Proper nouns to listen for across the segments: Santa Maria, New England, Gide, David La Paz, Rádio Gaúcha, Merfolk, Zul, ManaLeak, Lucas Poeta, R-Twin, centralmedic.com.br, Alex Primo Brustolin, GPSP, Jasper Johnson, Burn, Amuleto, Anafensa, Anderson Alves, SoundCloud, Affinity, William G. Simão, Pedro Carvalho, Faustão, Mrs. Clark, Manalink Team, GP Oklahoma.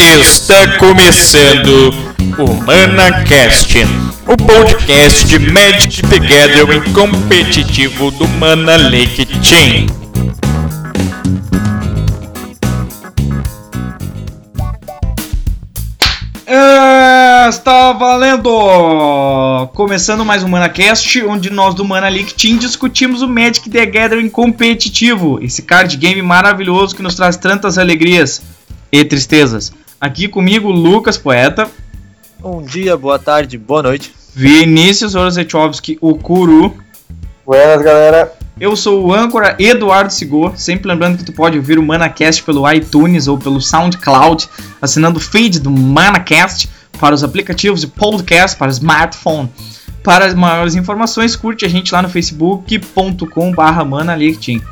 Está começando o Manacast, o podcast de Magic the Gathering competitivo do ManaLink Team. Está valendo! Começando mais um Manacast, onde nós do ManaLink Team discutimos o Magic the Gathering competitivo, esse card game maravilhoso que nos traz tantas alegrias e tristezas. Aqui comigo, Lucas Poeta. Bom dia, boa tarde, boa noite. Vinícius Orzetchowski, o Curu. Buenas, galera. Eu sou o âncora Eduardo Sigor. Sempre lembrando que tu pode ouvir o Manacast pelo iTunes ou pelo SoundCloud, assinando o feed do Manacast para os aplicativos de podcast para smartphone. Para as maiores informações, curte a gente lá no facebook.com/manalink.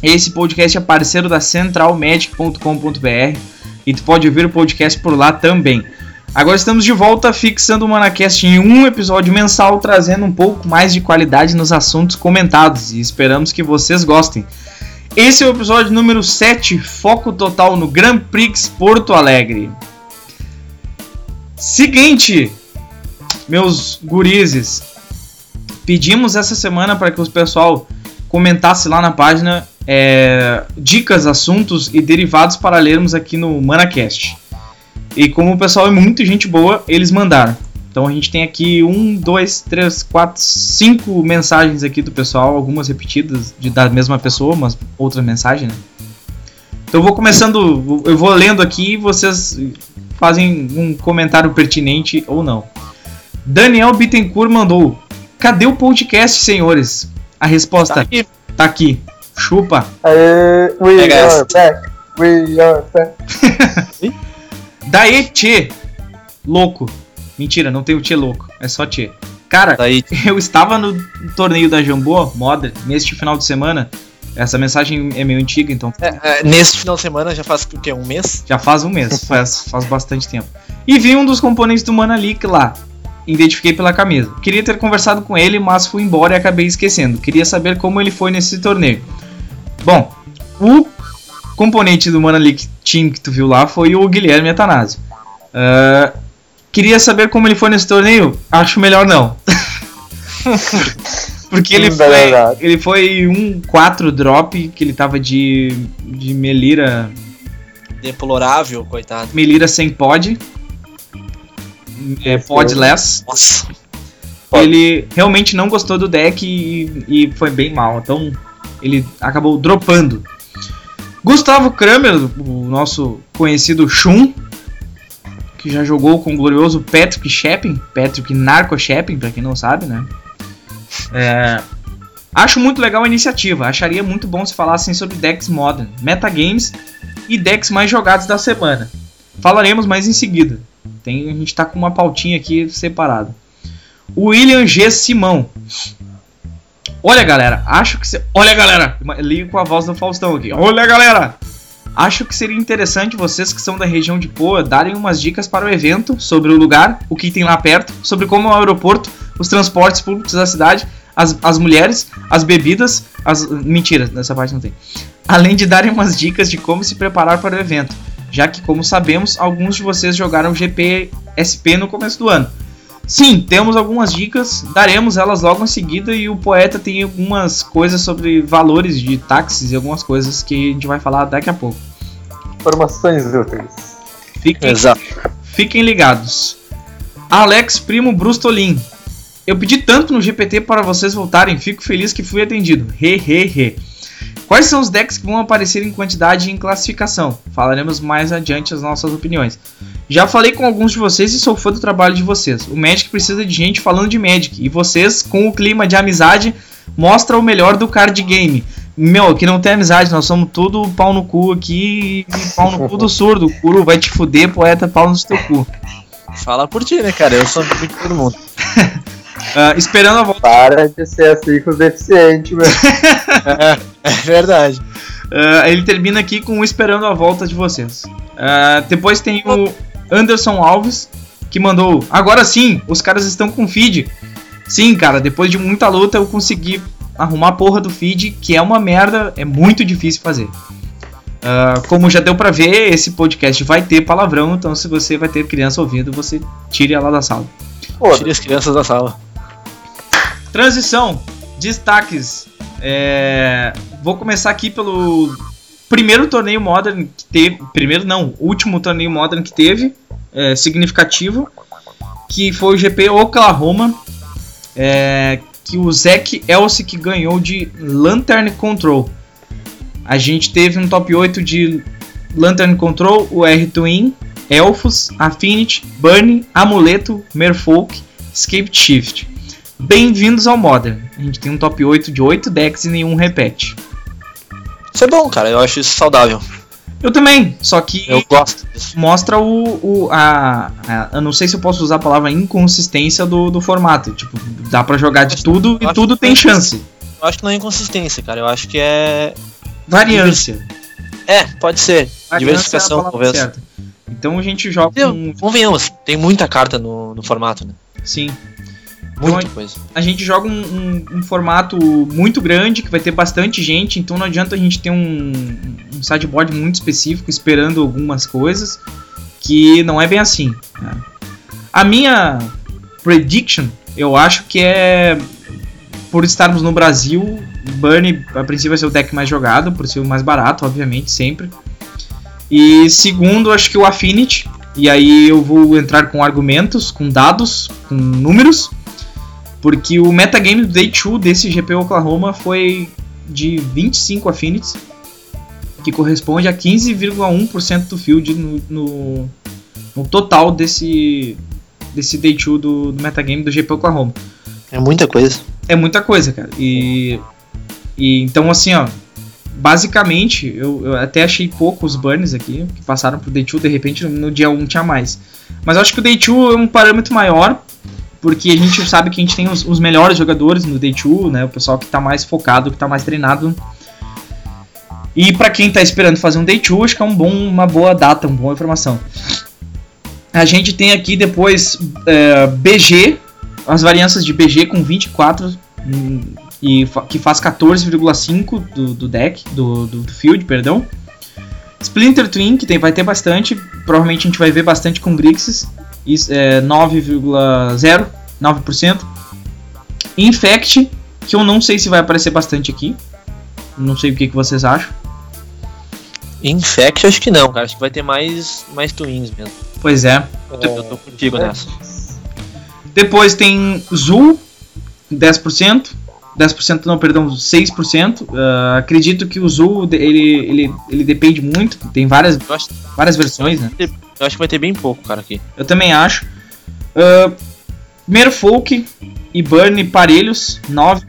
Esse podcast é parceiro da centralmedic.com.br. E tu pode ouvir o podcast por lá também. Agora estamos de volta fixando o Manacast em um episódio mensal, trazendo um pouco mais de qualidade nos assuntos comentados, e esperamos que vocês gostem. Esse é o episódio número 7, foco total no Grand Prix Porto Alegre. Seguinte, meus gurizes, pedimos essa semana para que o pessoal comentasse lá na página dicas, assuntos e derivados para lermos aqui no Manacast. E como o pessoal é muito gente boa, eles mandaram. Então a gente tem aqui 5 mensagens aqui do pessoal, algumas repetidas da mesma pessoa, mas outra mensagem, né? Então eu vou lendo aqui e vocês fazem um comentário pertinente ou não. Daniel Bittencourt mandou: cadê o podcast, senhores? A resposta: tá aqui. Chupa. Aê, we are back. Daí, tchê. Louco. Mentira, não tem o tchê louco. É só tchê. Cara, daí, eu estava no torneio da Jambô, Modern, neste final de semana. Essa mensagem é meio antiga, então. Neste final de semana já faz o quê? Um mês? Já faz um mês. faz bastante tempo. E vi um dos componentes do Manalink lá. Identifiquei pela camisa. Queria ter conversado com ele, mas fui embora e acabei esquecendo. Queria saber como ele foi nesse torneio. Bom, o componente do Manalink Team que tu viu lá foi o Guilherme Atanasio. Queria saber como ele foi nesse torneio? Acho melhor não. Porque ele foi um 4 drop, que ele tava de Melira. Deplorável, coitado. Melira sem pod. Podless. Nossa. Ele realmente não gostou do deck e foi bem mal, então ele acabou dropando. Gustavo Kramer, o nosso conhecido Shun, que já jogou com o glorioso Patrick Shepin, Patrick Narco Shepin, pra quem não sabe, né? Acho muito legal a iniciativa, acharia muito bom se falassem sobre decks modern, metagames e decks mais jogados da semana. Falaremos mais em seguida. A gente tá com uma pautinha aqui separada. William G. Simão: Olha galera, ligo com a voz do Faustão aqui. Olha galera, acho que seria interessante vocês que são da região de Poa darem umas dicas para o evento, sobre o lugar, o que tem lá perto, sobre como é o aeroporto, os transportes públicos da cidade, as mulheres, as bebidas, mentira, nessa parte não tem. Além de darem umas dicas de como se preparar para o evento, já que, como sabemos, alguns de vocês jogaram GPSP no começo do ano. Sim, temos algumas dicas, daremos elas logo em seguida, e o Poeta tem algumas coisas sobre valores de táxis e algumas coisas que a gente vai falar daqui a pouco. Informações úteis. Fiquem ligados. Alex Primo Brustolin: eu pedi tanto no GPT para vocês voltarem, fico feliz que fui atendido. Quais são os decks que vão aparecer em quantidade e em classificação? Falaremos mais adiante as nossas opiniões. Já falei com alguns de vocês e sou fã do trabalho de vocês. O Magic precisa de gente falando de Magic. E vocês, com o clima de amizade, mostram o melhor do card game. Meu, que não tem amizade, nós somos tudo pau no cu aqui. Pau no cu do surdo. O Curu vai te fuder, Poeta, pau no seu cu. Fala por ti, né, cara? Eu sou amigo de todo mundo. Esperando a volta. Para de ser assim com os deficientes, velho. É verdade. Ele termina aqui com o esperando a volta de vocês. Depois tem o Anderson Alves, que mandou: agora sim, os caras estão com feed. Sim, cara, depois de muita luta eu consegui arrumar a porra do feed, que é uma merda, é muito difícil fazer. Como já deu pra ver, esse podcast vai ter palavrão, então se você vai ter criança ouvindo, você tire ela da sala. Tire as crianças da sala. Transição, destaques. Vou começar aqui pelo primeiro torneio Modern que teve. Primeiro não, último torneio Modern que teve, significativo, que foi o GP Oklahoma, que o Zeke Elsick ganhou de Lantern Control. A gente teve um top 8 de Lantern Control, o R-Twin, Elfos, Affinity, Burn, Amuleto, Merfolk, Escape Shift. Bem-vindos ao Modern. A gente tem um top 8 de 8 decks e nenhum repete. Isso é bom, cara. Eu acho isso saudável. Eu também, só que eu gosto disso. Mostra eu não sei se eu posso usar a palavra inconsistência do formato. Tipo, dá pra jogar de tudo e tudo tem chance. Eu acho que não é inconsistência, cara. Eu acho que é... variância. Pode ser. Variância, diversificação, talvez. Então a gente joga convenhamos, tem muita carta no formato, né? Sim. Muita coisa. A gente joga um formato muito grande, que vai ter bastante gente, então não adianta a gente ter um sideboard muito específico, esperando algumas coisas, que não é bem assim, né? A minha prediction, eu acho que é... por estarmos no Brasil, Burn a princípio vai ser o deck mais jogado, por ser o mais barato, obviamente, sempre. E segundo, acho que o Affinity, e aí eu vou entrar com argumentos, com dados, com números, porque o metagame do Day 2 desse GP Oklahoma foi de 25 Affinities, que corresponde a 15,1% do field no total desse Day 2 do metagame do GP Oklahoma. É muita coisa. É muita coisa, cara. E então, assim, ó. Basicamente, eu até achei poucos burns aqui, que passaram pro Day 2, de repente no dia 1 tinha mais. Mas eu acho que o Day 2 é um parâmetro maior, porque a gente sabe que a gente tem os melhores jogadores no Day 2, né? O pessoal que tá mais focado, que tá mais treinado. E pra quem tá esperando fazer um Day 2, acho que é uma boa data, uma boa informação. A gente tem aqui depois BG. As variâncias de BG com 24, e que faz 14,5 do deck, do field, perdão. Splinter Twin, que vai ter bastante, provavelmente a gente vai ver bastante com Grixis, 9,09%. Infect, que eu não sei se vai aparecer bastante aqui, não sei o que vocês acham. Infect acho que não, cara, acho que vai ter mais Twins mesmo. Pois é. Eu tô contigo nessa. Depois tem Zul, 10%, 6%. Acredito que o Zul, ele depende muito, tem várias versões, né? Eu acho que vai ter bem pouco, cara, aqui. Eu também acho. Merfolk e Burn parelhos, 9%.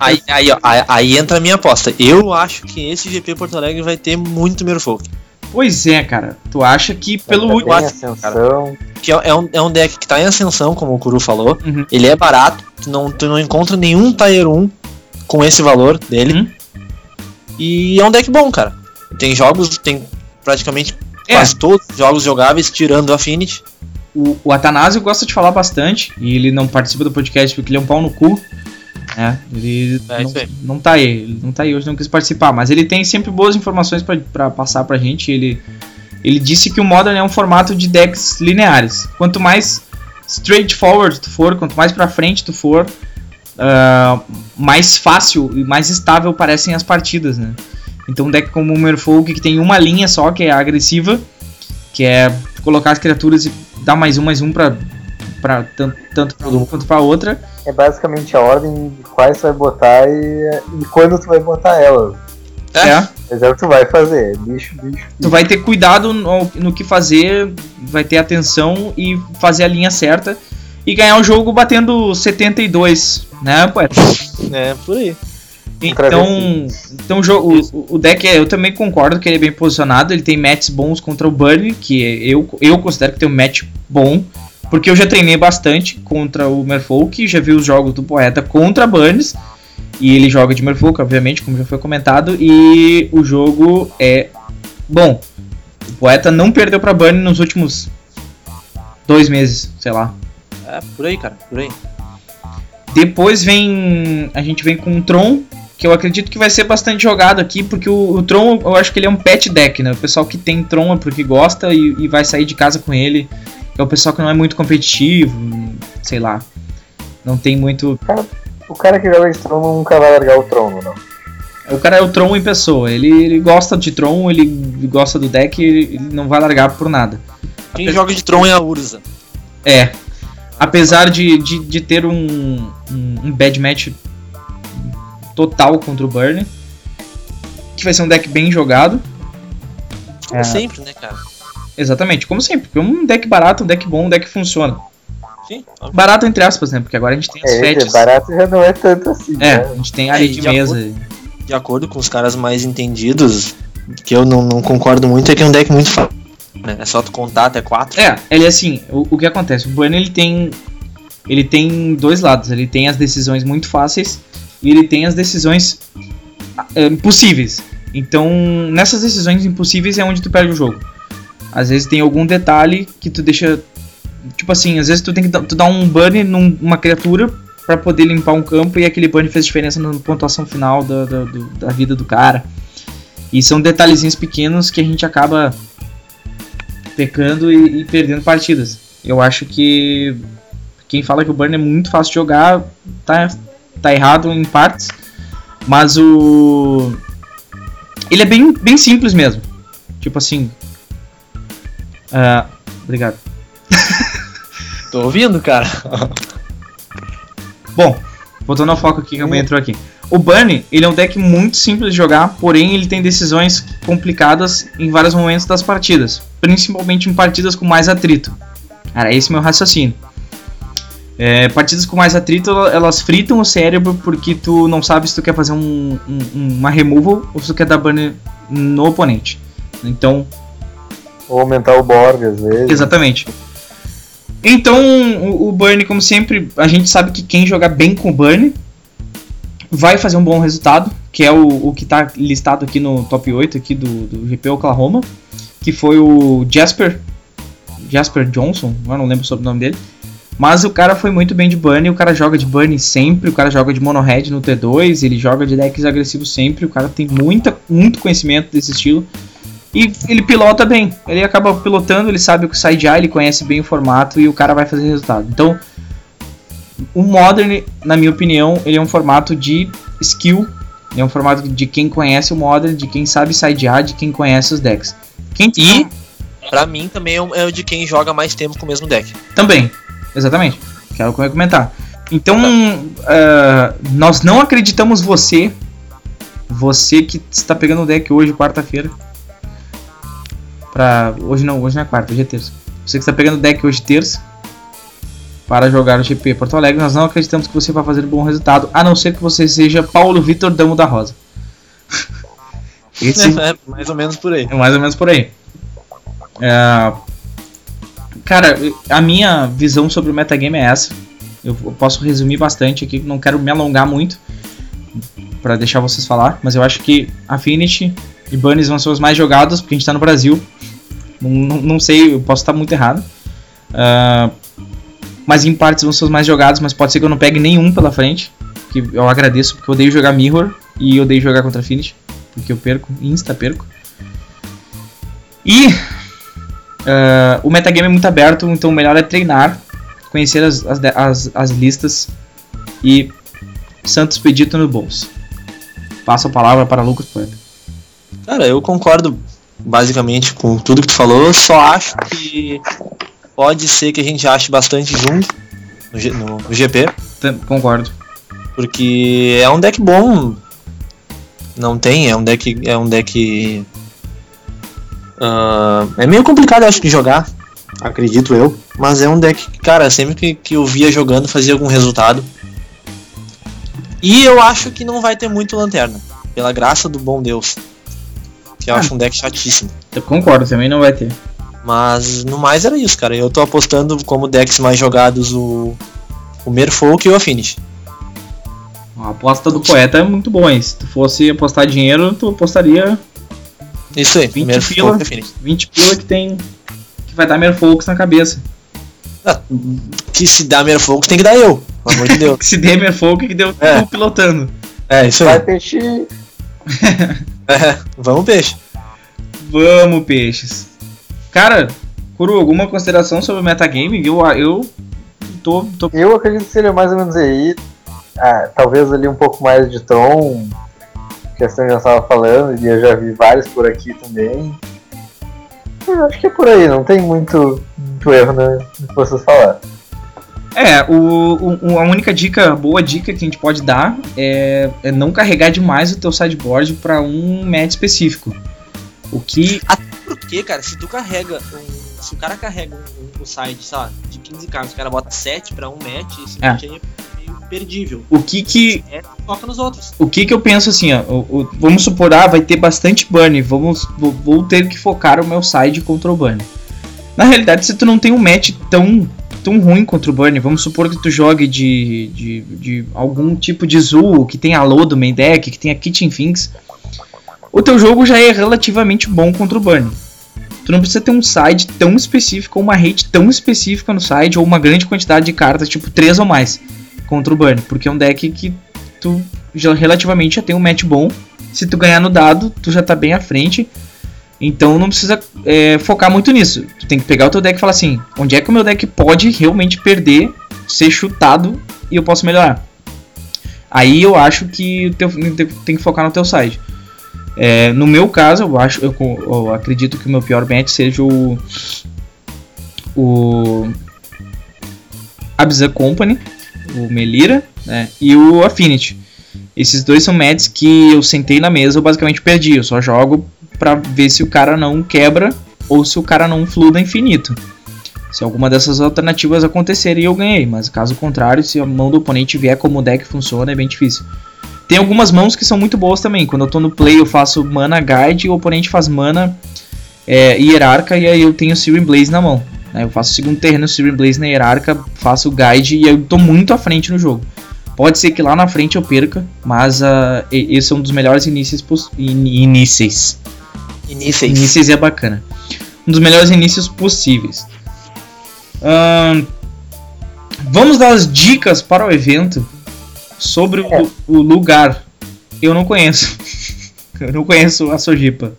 Aí entra a minha aposta. Eu acho que esse GP Porto Alegre vai ter muito Merfolk. Pois é, cara. Tu acha que pelo último... que é um deck que tá em ascensão, como o Kuru falou. Uhum. Ele é barato. Tu não encontra nenhum Tier 1 com esse valor dele. Uhum. E é um deck bom, cara. Tem jogos, tem praticamente quase todos os jogos jogáveis, tirando o Affinity. O Atanasio gosta de falar bastante. E ele não participa do podcast porque ele é um pau no cu. Ele não tá aí. Ele não tá aí hoje, não quis participar. Mas ele tem sempre boas informações pra passar pra gente. Ele disse que o Modern é um formato de decks lineares. Quanto mais straightforward tu for, quanto mais pra frente tu for, mais fácil e mais estável parecem as partidas, né? Então um deck como o Merfolk, que tem uma linha só, que é a agressiva, que é colocar as criaturas e dar mais um pra tanto pra uma quanto pra outra. É basicamente a ordem de quais tu vai botar e quando tu vai botar ela. Mas é o que tu vai fazer, bicho. Tu vai ter cuidado no que fazer, vai ter atenção e fazer a linha certa e ganhar o jogo batendo 72, né, Poeta? É, por aí. Então o deck, eu também concordo que ele é bem posicionado, ele tem matches bons contra o Burn, que eu considero que tem um match bom. Porque eu já treinei bastante contra o Merfolk, já vi os jogos do Poeta contra Burns, e ele joga de Merfolk, obviamente, como já foi comentado, e o jogo é bom. O Poeta não perdeu pra Burn nos últimos 2 meses, sei lá. É, por aí, cara, por aí. Depois a gente vem com o Tron, que eu acredito que vai ser bastante jogado aqui, porque o Tron, eu acho que ele é um pet deck, né? O pessoal que tem Tron é porque gosta e vai sair de casa com ele. É o pessoal que não é muito competitivo, sei lá, não tem muito... O cara que joga de Tron nunca vai largar o Tron, não. O cara é o Tron em pessoa, ele gosta de Tron, ele gosta do deck, ele não vai largar por nada. Quem joga de Tron é a Urza. É, apesar de ter um bad match total contra o Burn, que vai ser um deck bem jogado. Como sempre, né, cara? Exatamente, como sempre, porque é um deck barato, um deck bom, um deck que funciona. Sim. Barato entre aspas, né, porque agora a gente tem as fetes. Barato já não é tanto assim, né? A gente tem área de mesa. De acordo com os caras mais entendidos, que eu não concordo muito, é que é um deck muito fácil. É só tu contar até 4. Ele é assim, o que acontece, o Burn ele tem dois lados, ele tem as decisões muito fáceis e ele tem as decisões impossíveis. Então, nessas decisões impossíveis é onde tu perde o jogo. Às vezes tem algum detalhe que tu deixa, tipo assim, às vezes tu tem que tu dar um burn numa criatura pra poder limpar um campo e aquele burn fez diferença na pontuação final da vida do cara. E são detalhezinhos pequenos que a gente acaba pecando e perdendo partidas. Eu acho que quem fala que o Burn é muito fácil de jogar tá errado em partes, mas ele é bem, bem simples mesmo. Tipo assim, obrigado. Tô ouvindo, cara. Bom, voltando ao foco aqui que a mãe entrou aqui. O Burn, ele é um deck muito simples de jogar, porém ele tem decisões complicadas em vários momentos das partidas, principalmente em partidas com mais atrito. Cara, esse é o meu raciocínio. Partidas com mais atrito, elas fritam o cérebro porque tu não sabe se tu quer fazer uma removal ou se tu quer dar burn no oponente. Então... ou aumentar o board, às vezes. Exatamente. Então, o burn, como sempre, a gente sabe que quem jogar bem com o burn vai fazer um bom resultado, que é o que está listado aqui no top 8 aqui do GP Oklahoma, que foi o Jasper Johnson, eu não lembro sobre o nome dele. Mas o cara foi muito bem de burn, o cara joga de burn sempre, o cara joga de mono-red no T2, ele joga de decks agressivos sempre, o cara tem muito conhecimento desse estilo. E ele pilota bem, ele acaba pilotando, ele sabe o que sai de A, ele conhece bem o formato e o cara vai fazer resultado. Então, o Modern, na minha opinião, ele é um formato de skill, ele é um formato de quem conhece o Modern, de quem sabe sai de A, de quem conhece os decks. E, pra mim, também é o de quem joga mais tempo com o mesmo deck. Também. Exatamente, quero comentar. Então, nós não acreditamos você que está pegando o deck hoje, quarta-feira. Hoje não é quarta, hoje é terça. Você que está pegando o deck hoje, terça, para jogar o GP Porto Alegre, nós não acreditamos que você vai fazer um bom resultado, a não ser que você seja Paulo Vitor Damo da Rosa. É mais ou menos por aí. É mais ou menos por aí. Cara, a minha visão sobre o metagame é essa. Eu posso resumir bastante aqui, não quero me alongar muito pra deixar vocês falar, mas eu acho que Affinity e Bunnies vão ser os mais jogados, porque a gente tá no Brasil. Não sei, eu posso estar muito errado. Mas em partes vão ser os mais jogados, mas pode ser que eu não pegue nenhum pela frente, que eu agradeço, porque eu odeio jogar Mirror e eu odeio jogar contra Affinity, porque eu perco, perco. E... o metagame é muito aberto, então o melhor é treinar, conhecer as listas e Santos Pedito no bolso. Passo a palavra para Lucas Poeta. Cara, eu concordo basicamente com tudo que tu falou, só acho que pode ser que a gente ache bastante junto no GP. Concordo. Porque é um deck bom, não tem, é um deck... é meio complicado, acho, de jogar, acredito eu, mas é um deck que, cara, sempre que eu via jogando fazia algum resultado. E eu acho que não vai ter muito lanterna, pela graça do bom Deus, que eu acho um deck chatíssimo. Eu concordo, também não vai ter. Mas no mais era isso, cara. Eu tô apostando como decks mais jogados o Merfolk e o Affinity. A aposta do poeta é muito boa, hein? Se tu fosse apostar dinheiro, tu apostaria... isso aí, 20 pila que vai dar Merfolk na cabeça. Que se dá Merfolk tem que dar eu, pelo amor de Deus. Que se der Merfolk que deu eu pilotando. É isso aí. Vai, peixe. É, vamos, peixe. Vamos, peixes. Cara, Kuru, alguma consideração sobre o metagame? Eu tô... Eu acredito que seria mais ou menos aí. Ah, talvez ali um pouco mais de Tron, questão que eu já estava falando, e eu já vi vários por aqui também. Eu acho que é por aí, não tem muito erro no que vocês falaram. É, a única dica, boa dica que a gente pode dar é não carregar demais o teu sideboard para um match específico. O que... Até porque, cara, se o cara carrega um side, sei lá, de 15 cards, o cara bota 7 para um match, esse match aí é meio perdível. O que... foca nos outros. O que eu penso assim, ó, vamos supor, vai ter bastante burn, vou ter que focar o meu side contra o burn. Na realidade, se tu não tem um match tão ruim contra o burn, vamos supor que tu jogue de algum tipo de Zul, que tem Alô do main deck, que tem a Kitchen Finks, o teu jogo já é relativamente bom contra o burn. Tu não precisa ter um side tão específico, ou uma rate tão específica no side, ou uma grande quantidade de cartas, tipo 3 ou mais, contra o burn, porque é um deck que tu já relativamente já tem um match bom. Se tu ganhar no dado, tu já tá bem à frente. Então não precisa focar muito nisso. Tu tem que pegar o teu deck e falar assim, onde é que o meu deck pode realmente perder, ser chutado e eu posso melhorar. Aí eu acho que tem que focar no teu side. No meu caso, eu acredito que o meu pior match seja o Abza Company, o Melira, né, e o Affinity. Esses dois são matches que eu sentei na mesa, eu basicamente perdi, eu só jogo pra ver se o cara não quebra ou se o cara não fluda infinito. Se alguma dessas alternativas acontecerem, eu ganhei, mas caso contrário, se a mão do oponente vier como o deck funciona, é bem difícil. Tem algumas mãos que são muito boas também, quando eu tô no play eu faço mana guide e o oponente faz mana hierarca e aí eu tenho Searing Blaze na mão, né? Eu faço o segundo terreno, Searing Blaze na hierarca, faço guide e eu tô muito à frente no jogo. Pode ser que lá na frente eu perca, mas esse é um dos melhores inícios possíveis. Inícios é bacana. Um dos melhores inícios possíveis. Vamos dar as dicas para o evento sobre o lugar. Eu não conheço. Eu não conheço a Sogipa.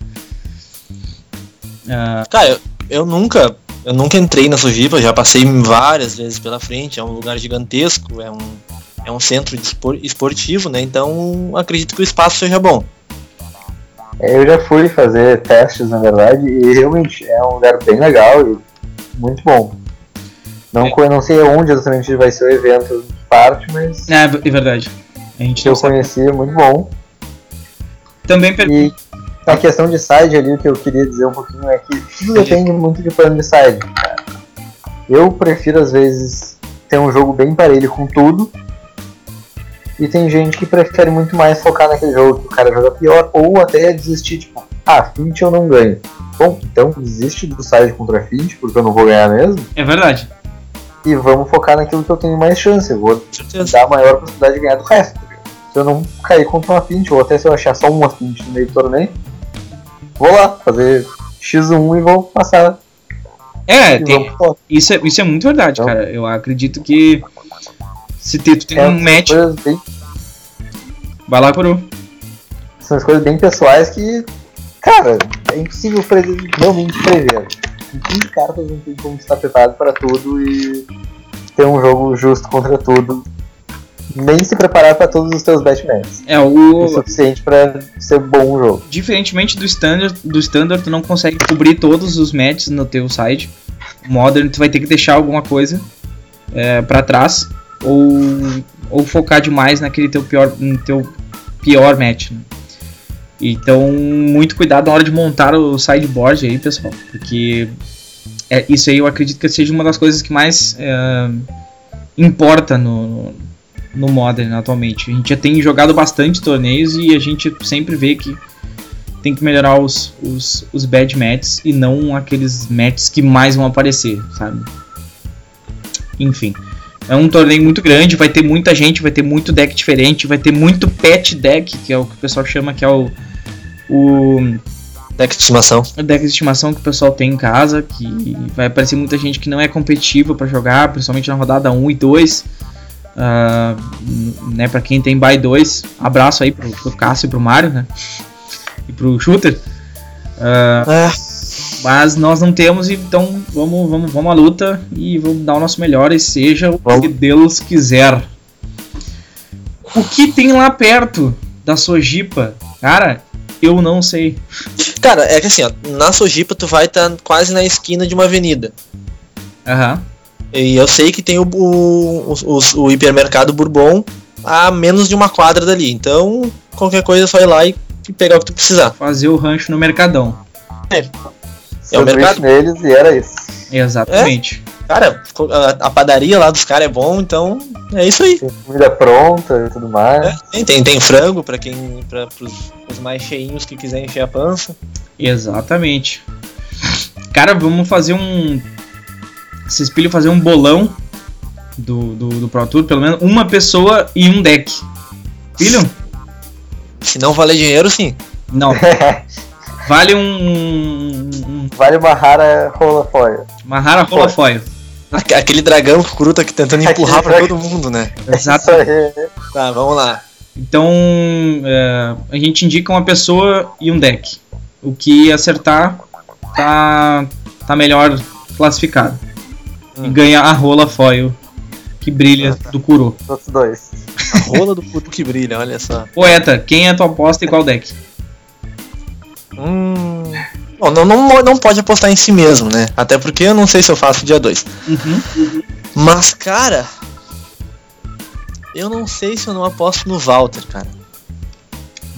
Cara, eu nunca entrei na Sogipa, já passei várias vezes pela frente. É um lugar gigantesco, é um centro esportivo, né? Então acredito que o espaço seja bom. Eu já fui fazer testes, na verdade, e realmente é um lugar bem legal e muito bom. Não sei onde exatamente vai ser o evento de parte, mas... É verdade. A gente eu conheci, é muito bom. Também E a questão de side ali, o que eu queria dizer um pouquinho é que tudo depende muito de plano de side. Eu prefiro, às vezes, ter um jogo bem parelho com tudo. E tem gente que prefere muito mais focar naquele jogo que o cara joga pior, ou até desistir, tipo, Affinity eu não ganho. Bom, então desiste do side contra Affinity, porque eu não vou ganhar mesmo. É verdade. E vamos focar naquilo que eu tenho mais chance, eu vou dar a maior possibilidade de ganhar do resto. Se eu não cair contra um Affinity, ou até se eu achar só um Affinity no meio do torneio, vou lá fazer X1 e vou passar. Isso é muito verdade, então, cara. Eu acredito que... Se tu tem um match... Bem... Vai lá, Curu. São as coisas bem pessoais que... Cara, é impossível realmente prever. Em 15 cartas não tem como estar preparado para tudo e... ter um jogo justo contra tudo. Nem se preparar para todos os teus batmans. É suficiente para ser bom o jogo. Diferentemente do standard, tu não consegue cobrir todos os matches no teu side. Modern, tu vai ter que deixar alguma coisa para trás. Ou focar demais naquele teu pior match, né? Então, muito cuidado na hora de montar o sideboard aí, pessoal, porque isso aí eu acredito que seja uma das coisas que mais importa no Modern atualmente. A gente já tem jogado bastante torneios e a gente sempre vê que tem que melhorar os bad matches e não aqueles matches que mais vão aparecer, sabe? Enfim. É um torneio muito grande, vai ter muita gente, vai ter muito deck diferente, vai ter muito pet deck, que é o que o pessoal chama, que é o deck de estimação. O deck de estimação que o pessoal tem em casa, que vai aparecer muita gente que não é competitiva pra jogar, principalmente na rodada 1 e 2. né, para quem tem buy 2, abraço aí pro Cássio e pro Mário, né, e pro Shooter. Mas nós não temos, então vamos à luta e vamos dar o nosso melhor, e seja o que Deus quiser. O que tem lá perto da Sogipa, cara, eu não sei. Cara, é que assim, ó, na Sogipa tu vai estar quase na esquina de uma avenida. Aham. E eu sei que tem o hipermercado Bourbon a menos de uma quadra dali. Então, qualquer coisa é só ir lá e pegar o que tu precisar. Fazer o rancho no mercadão. É o mercado deles e era isso. Exatamente. É. Cara, a padaria lá dos caras é bom, então é isso aí. Tem comida pronta e tudo mais. É. Tem frango pra quem, pros mais cheinhos que quiserem encher a pança. Exatamente. Cara, vamos fazer um... Se espelho fazer um bolão do Pro Tour, pelo menos uma pessoa e um deck. Filho? Se não valer dinheiro, sim. Não. Vale vale uma rara rola foil. Uma rara rola foil. Aquele dragão cruto aqui tentando empurrar pra todo mundo, né? Exato. Tá, vamos lá. Então, a gente indica uma pessoa e um deck. O que acertar tá melhor classificado. E ganha a rola foil que brilha do Kuro. Os dois. A rola do Kuro que brilha, olha só. Poeta, quem é a tua aposta e qual deck? Bom, não pode apostar em si mesmo, né? Até porque eu não sei se eu faço dia 2. Uhum. Mas, cara, eu não sei se eu não aposto no Walter, cara.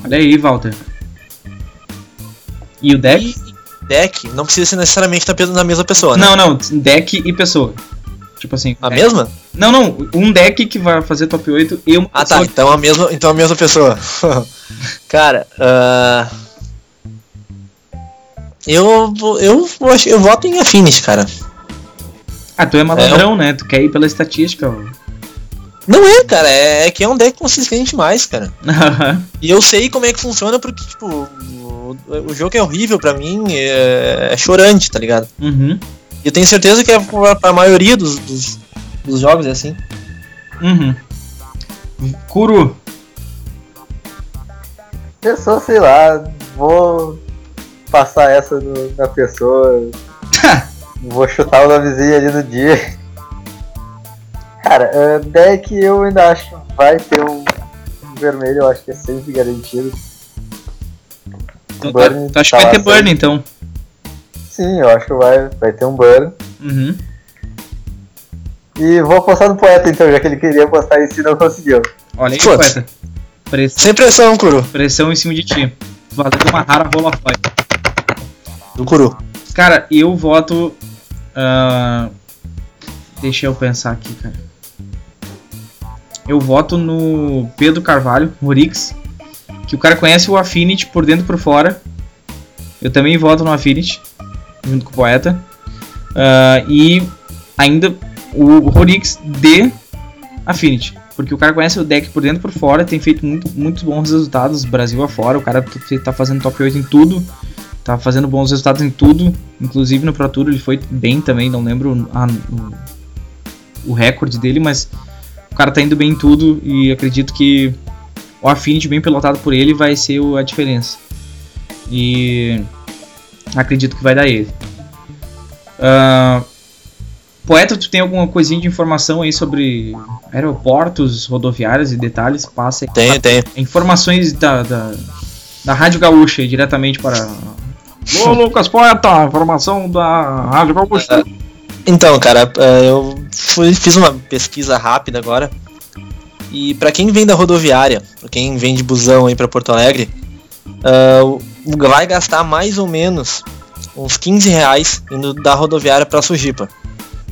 Olha aí, Walter. E o deck? Deck não precisa ser necessariamente na mesma pessoa, né? Não, deck e pessoa. Tipo assim. A mesma? Não, um deck que vai fazer top 8 e uma pessoa. Tá, então a mesma pessoa. Cara, eu voto em Affinity, cara. Ah, tu é malandrão, né? Tu quer ir pela estatística, ó. Não é, cara, é que é um deck consistente mais, cara. E eu sei como é que funciona, porque, tipo, o jogo é horrível pra mim, é chorante, tá ligado? Uhum. E eu tenho certeza que é pra maioria dos jogos é assim. Uhum. Kuro. Pessoa, sei lá, vou passar essa na pessoa. Vou chutar o nomezinho ali no dia. Cara, deck eu ainda acho que vai ter um vermelho, eu acho que é sempre garantido. Então, Burn, tu acha que vai ter Burn, então? Sim, eu acho que vai ter um Burn. Uhum. E vou apostar no Poeta, então, já que ele queria apostar em si e não conseguiu. Olha aí, Poeta. Sem pressão, Kuro. Pressão em cima de ti. Valendo uma rara rola foil. Do Kuro. Cara, eu voto... Deixa eu pensar aqui, cara. Eu voto no Pedro Carvalho, Rorix. Que o cara conhece o Affinity por dentro e por fora. Eu também voto no Affinity, junto com o Poeta. E ainda o Rorix de Affinity. Porque o cara conhece o deck por dentro e por fora. Tem feito muito bons resultados Brasil afora. O cara tá fazendo top 8 em tudo. Tá fazendo bons resultados em tudo. Inclusive no Pro Tour ele foi bem também. Não lembro o recorde dele, mas o cara tá indo bem em tudo. E acredito que o Affinity bem pilotado por ele vai ser a diferença. E acredito que vai dar ele. Poeta, tu tem alguma coisinha de informação aí sobre aeroportos, rodoviárias e detalhes? Passa aí. Tem. Informações da Rádio Gaúcha aí, diretamente para... Ô, Lucas Poeta, informação da Rádio Gaúcha. Então, cara, eu fiz uma pesquisa rápida agora. E pra quem vem da rodoviária, pra quem vem de busão aí pra Porto Alegre, vai gastar mais ou menos uns R$15 indo da rodoviária pra Sogipa.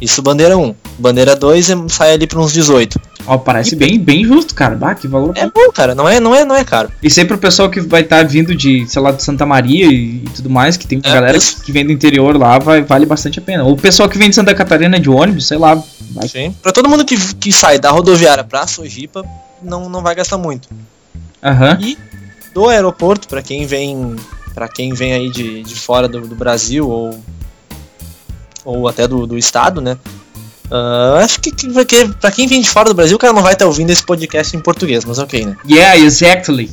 Isso bandeira 1. Bandeira 2 sai ali pra uns 18. Ó, parece bem, bem justo, cara. Bah, que valor. É bom, cara. Não é caro. E sempre o pessoal que vai estar vindo de, sei lá, de Santa Maria e tudo mais, que tem galera que vem do interior lá, vale bastante a pena. Ou o pessoal que vem de Santa Catarina de ônibus, sei lá. Vai. Sim. Pra todo mundo que sai da rodoviária pra Sogipa, não vai gastar muito. Aham. E do aeroporto, pra quem vem aí de fora do Brasil ou até do estado, né? Acho que pra quem vem de fora do Brasil, o cara não vai estar ouvindo esse podcast em português, mas ok, né? Yeah, exactly.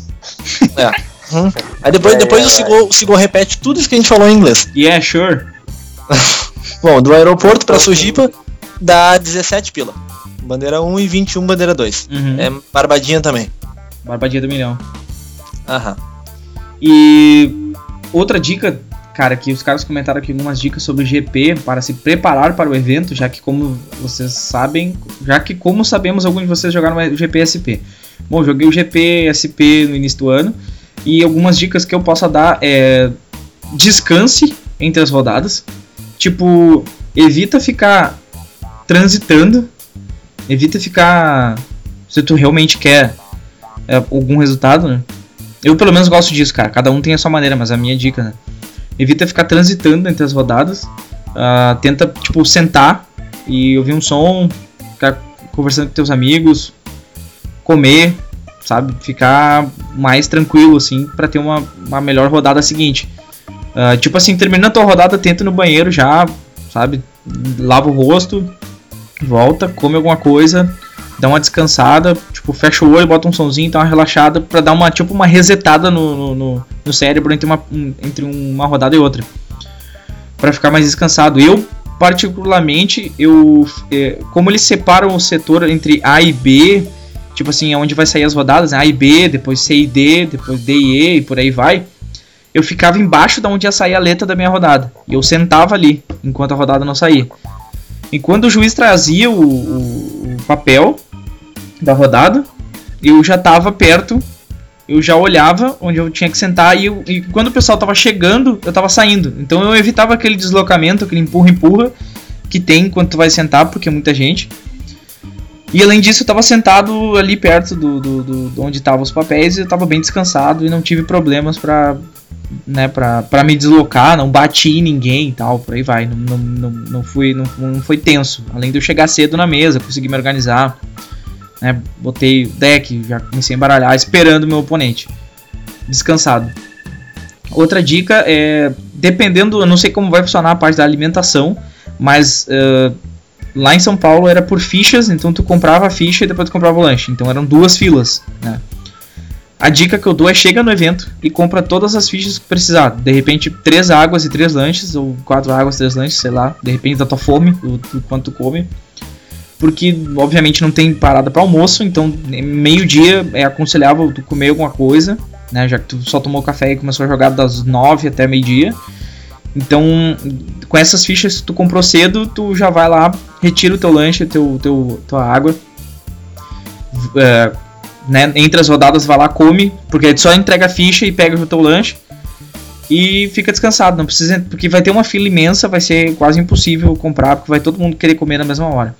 É. Uhum. Aí depois o Sigol repete tudo isso que a gente falou em inglês. Yeah, sure. Bom, do aeroporto pra Sogipa dá 17 pila. Bandeira 1 e 21, bandeira 2. Uhum. É barbadinha também. Barbadinha do milhão. Aham. E outra dica, cara, que os caras comentaram aqui algumas dicas sobre o GP para se preparar para o evento, já que como vocês sabem, alguns de vocês jogaram o GPSP. Bom, joguei o GPSP no início do ano e algumas dicas que eu possa dar é descanse entre as rodadas, tipo, evita ficar transitando, evita ficar, se tu realmente quer algum resultado, né? Eu pelo menos gosto disso, cara, cada um tem a sua maneira, mas a minha dica, né? Evita ficar transitando entre as rodadas, tenta, tipo, sentar e ouvir um som, ficar conversando com teus amigos, comer, sabe, ficar mais tranquilo, assim, pra ter uma melhor rodada seguinte. Tipo assim, terminando a tua rodada, tenta ir no banheiro já, sabe, lava o rosto, volta, come alguma coisa, dá uma descansada, tipo, fecha o olho, bota um sonzinho, dá uma relaxada pra dar uma, tipo, uma resetada no cérebro entre uma rodada e outra, pra ficar mais descansado. Eu, particularmente, como eles separam o setor entre A e B, tipo assim, onde vai sair as rodadas, né? A e B, depois C e D, depois D e E, e por aí vai, eu ficava embaixo da onde ia sair a letra da minha rodada, e eu sentava ali, enquanto a rodada não saía. E quando o juiz trazia o papel da rodada, eu já estava perto, eu já olhava onde eu tinha que sentar e quando o pessoal estava chegando, eu estava saindo. Então eu evitava aquele deslocamento, aquele empurra-empurra que tem quando tu vai sentar, porque é muita gente. E além disso, eu estava sentado ali perto do onde estavam os papéis e eu estava bem descansado e não tive problemas para me deslocar, não bati em ninguém e tal, por aí vai, não foi tenso, além de eu chegar cedo na mesa, consegui me organizar, né, botei o deck, já comecei a embaralhar, esperando o meu oponente, descansado. Outra dica é, dependendo, eu não sei como vai funcionar a parte da alimentação, mas lá em São Paulo era por fichas, então tu comprava a ficha e depois tu comprava o lanche, então eram duas filas, né. A dica que eu dou é chega no evento e compra todas as fichas que precisar. De repente, 3 águas e 3 lanches, ou 4 águas e 3 lanches, sei lá. De repente da tua fome, do quanto tu come. Porque, obviamente, não tem parada para almoço, então meio-dia é aconselhável tu comer alguma coisa, né? Já que tu só tomou café e começou a jogar das 9 até meio-dia. Então, com essas fichas que tu comprou cedo, tu já vai lá, retira o teu lanche, tua água. Né, entre as rodadas vai lá, come, porque aí tu só entrega a ficha e pega o teu lanche e fica descansado, não precisa, porque vai ter uma fila imensa, vai ser quase impossível comprar, porque vai todo mundo querer comer na mesma hora.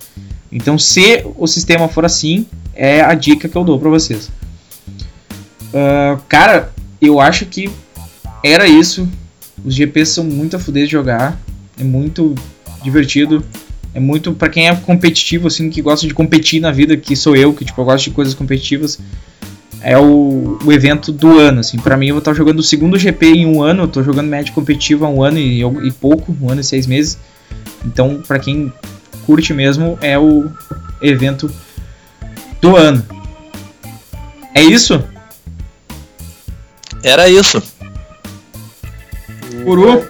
Então, se o sistema for assim, é a dica que eu dou pra vocês. Cara, eu acho que era isso. Os GPs são muito a fuder de jogar, é muito divertido. É muito pra quem é competitivo, assim, que gosta de competir na vida, que sou eu, que tipo, eu gosto de coisas competitivas. É o evento do ano, assim. Pra mim, eu vou estar jogando o segundo GP em um ano. Eu tô jogando Magic competitivo há um ano e pouco, 1 ano e 6 meses. Então, pra quem curte mesmo, é o evento do ano. É isso? Era isso. Uru.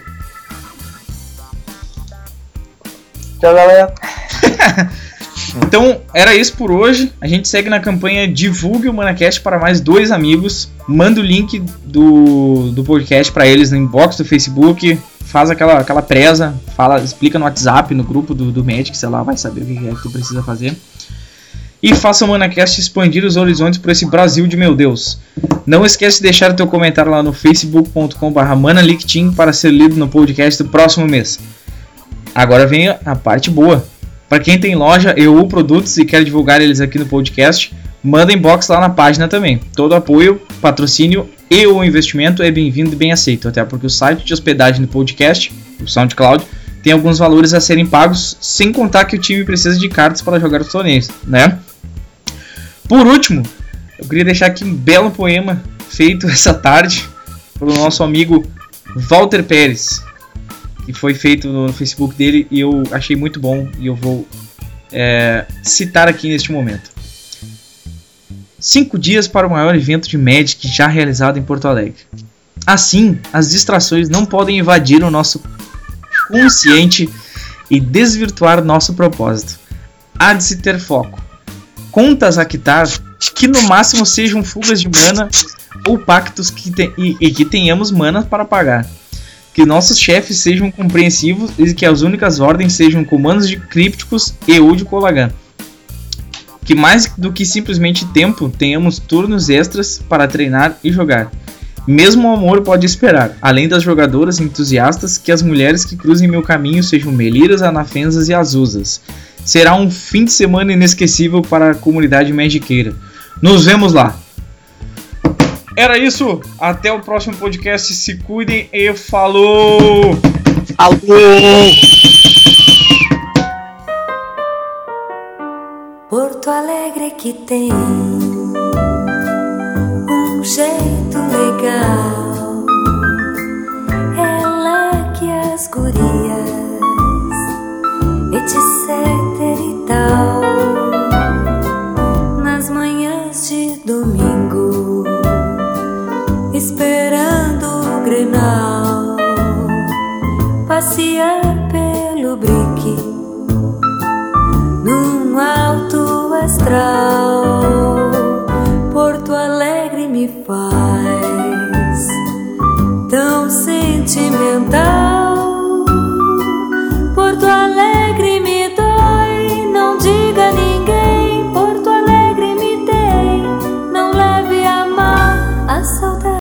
Tchau, galera. Então, era isso por hoje. A gente segue na campanha Divulgue o Manacast para mais 2 amigos. Manda o link do podcast para eles no inbox do Facebook. Faz aquela presa. Fala, explica no WhatsApp, no grupo do Magic, sei lá, vai saber o que é que tu precisa fazer. E faça o Manacast expandir os horizontes para esse Brasil de meu Deus. Não esquece de deixar o teu comentário lá no facebook.com.br ManaLeak Team para ser lido no podcast do próximo mês. Agora vem a parte boa. Para quem tem loja ou produtos e quer divulgar eles aqui no podcast, manda inbox lá na página também. Todo apoio, patrocínio e o investimento é bem-vindo e bem aceito, até porque o site de hospedagem do podcast, o SoundCloud, tem alguns valores a serem pagos, sem contar que o time precisa de cartas para jogar os torneios, né? Por último, eu queria deixar aqui um belo poema feito essa tarde pelo nosso amigo Walter Pérez, que foi feito no Facebook dele e eu achei muito bom e eu vou citar aqui neste momento. 5 dias para o maior evento de Magic já realizado em Porto Alegre. Assim, as distrações não podem invadir o nosso consciente e desvirtuar nosso propósito. Há de se ter foco. Contas a quitar que no máximo sejam fugas de mana ou pactos que tenhamos mana para pagar. Que nossos chefes sejam compreensivos e que as únicas ordens sejam comandos de crípticos e ou de Kolagan. Que mais do que simplesmente tempo, tenhamos turnos extras para treinar e jogar. Mesmo o amor pode esperar, além das jogadoras entusiastas, que as mulheres que cruzem meu caminho sejam Meliras, Anafensas e Azuzas. Será um fim de semana inesquecível para a comunidade magiqueira. Nos vemos lá! Era isso, até o próximo podcast, se cuidem e falou! Alô! Porto Alegre que tem um jeito legal, é lá que as gurias, etc e tal, nas manhãs de domingo, esperando o Grenal, passear pelo brique, num alto astral. Porto Alegre me faz tão sentimental. Porto Alegre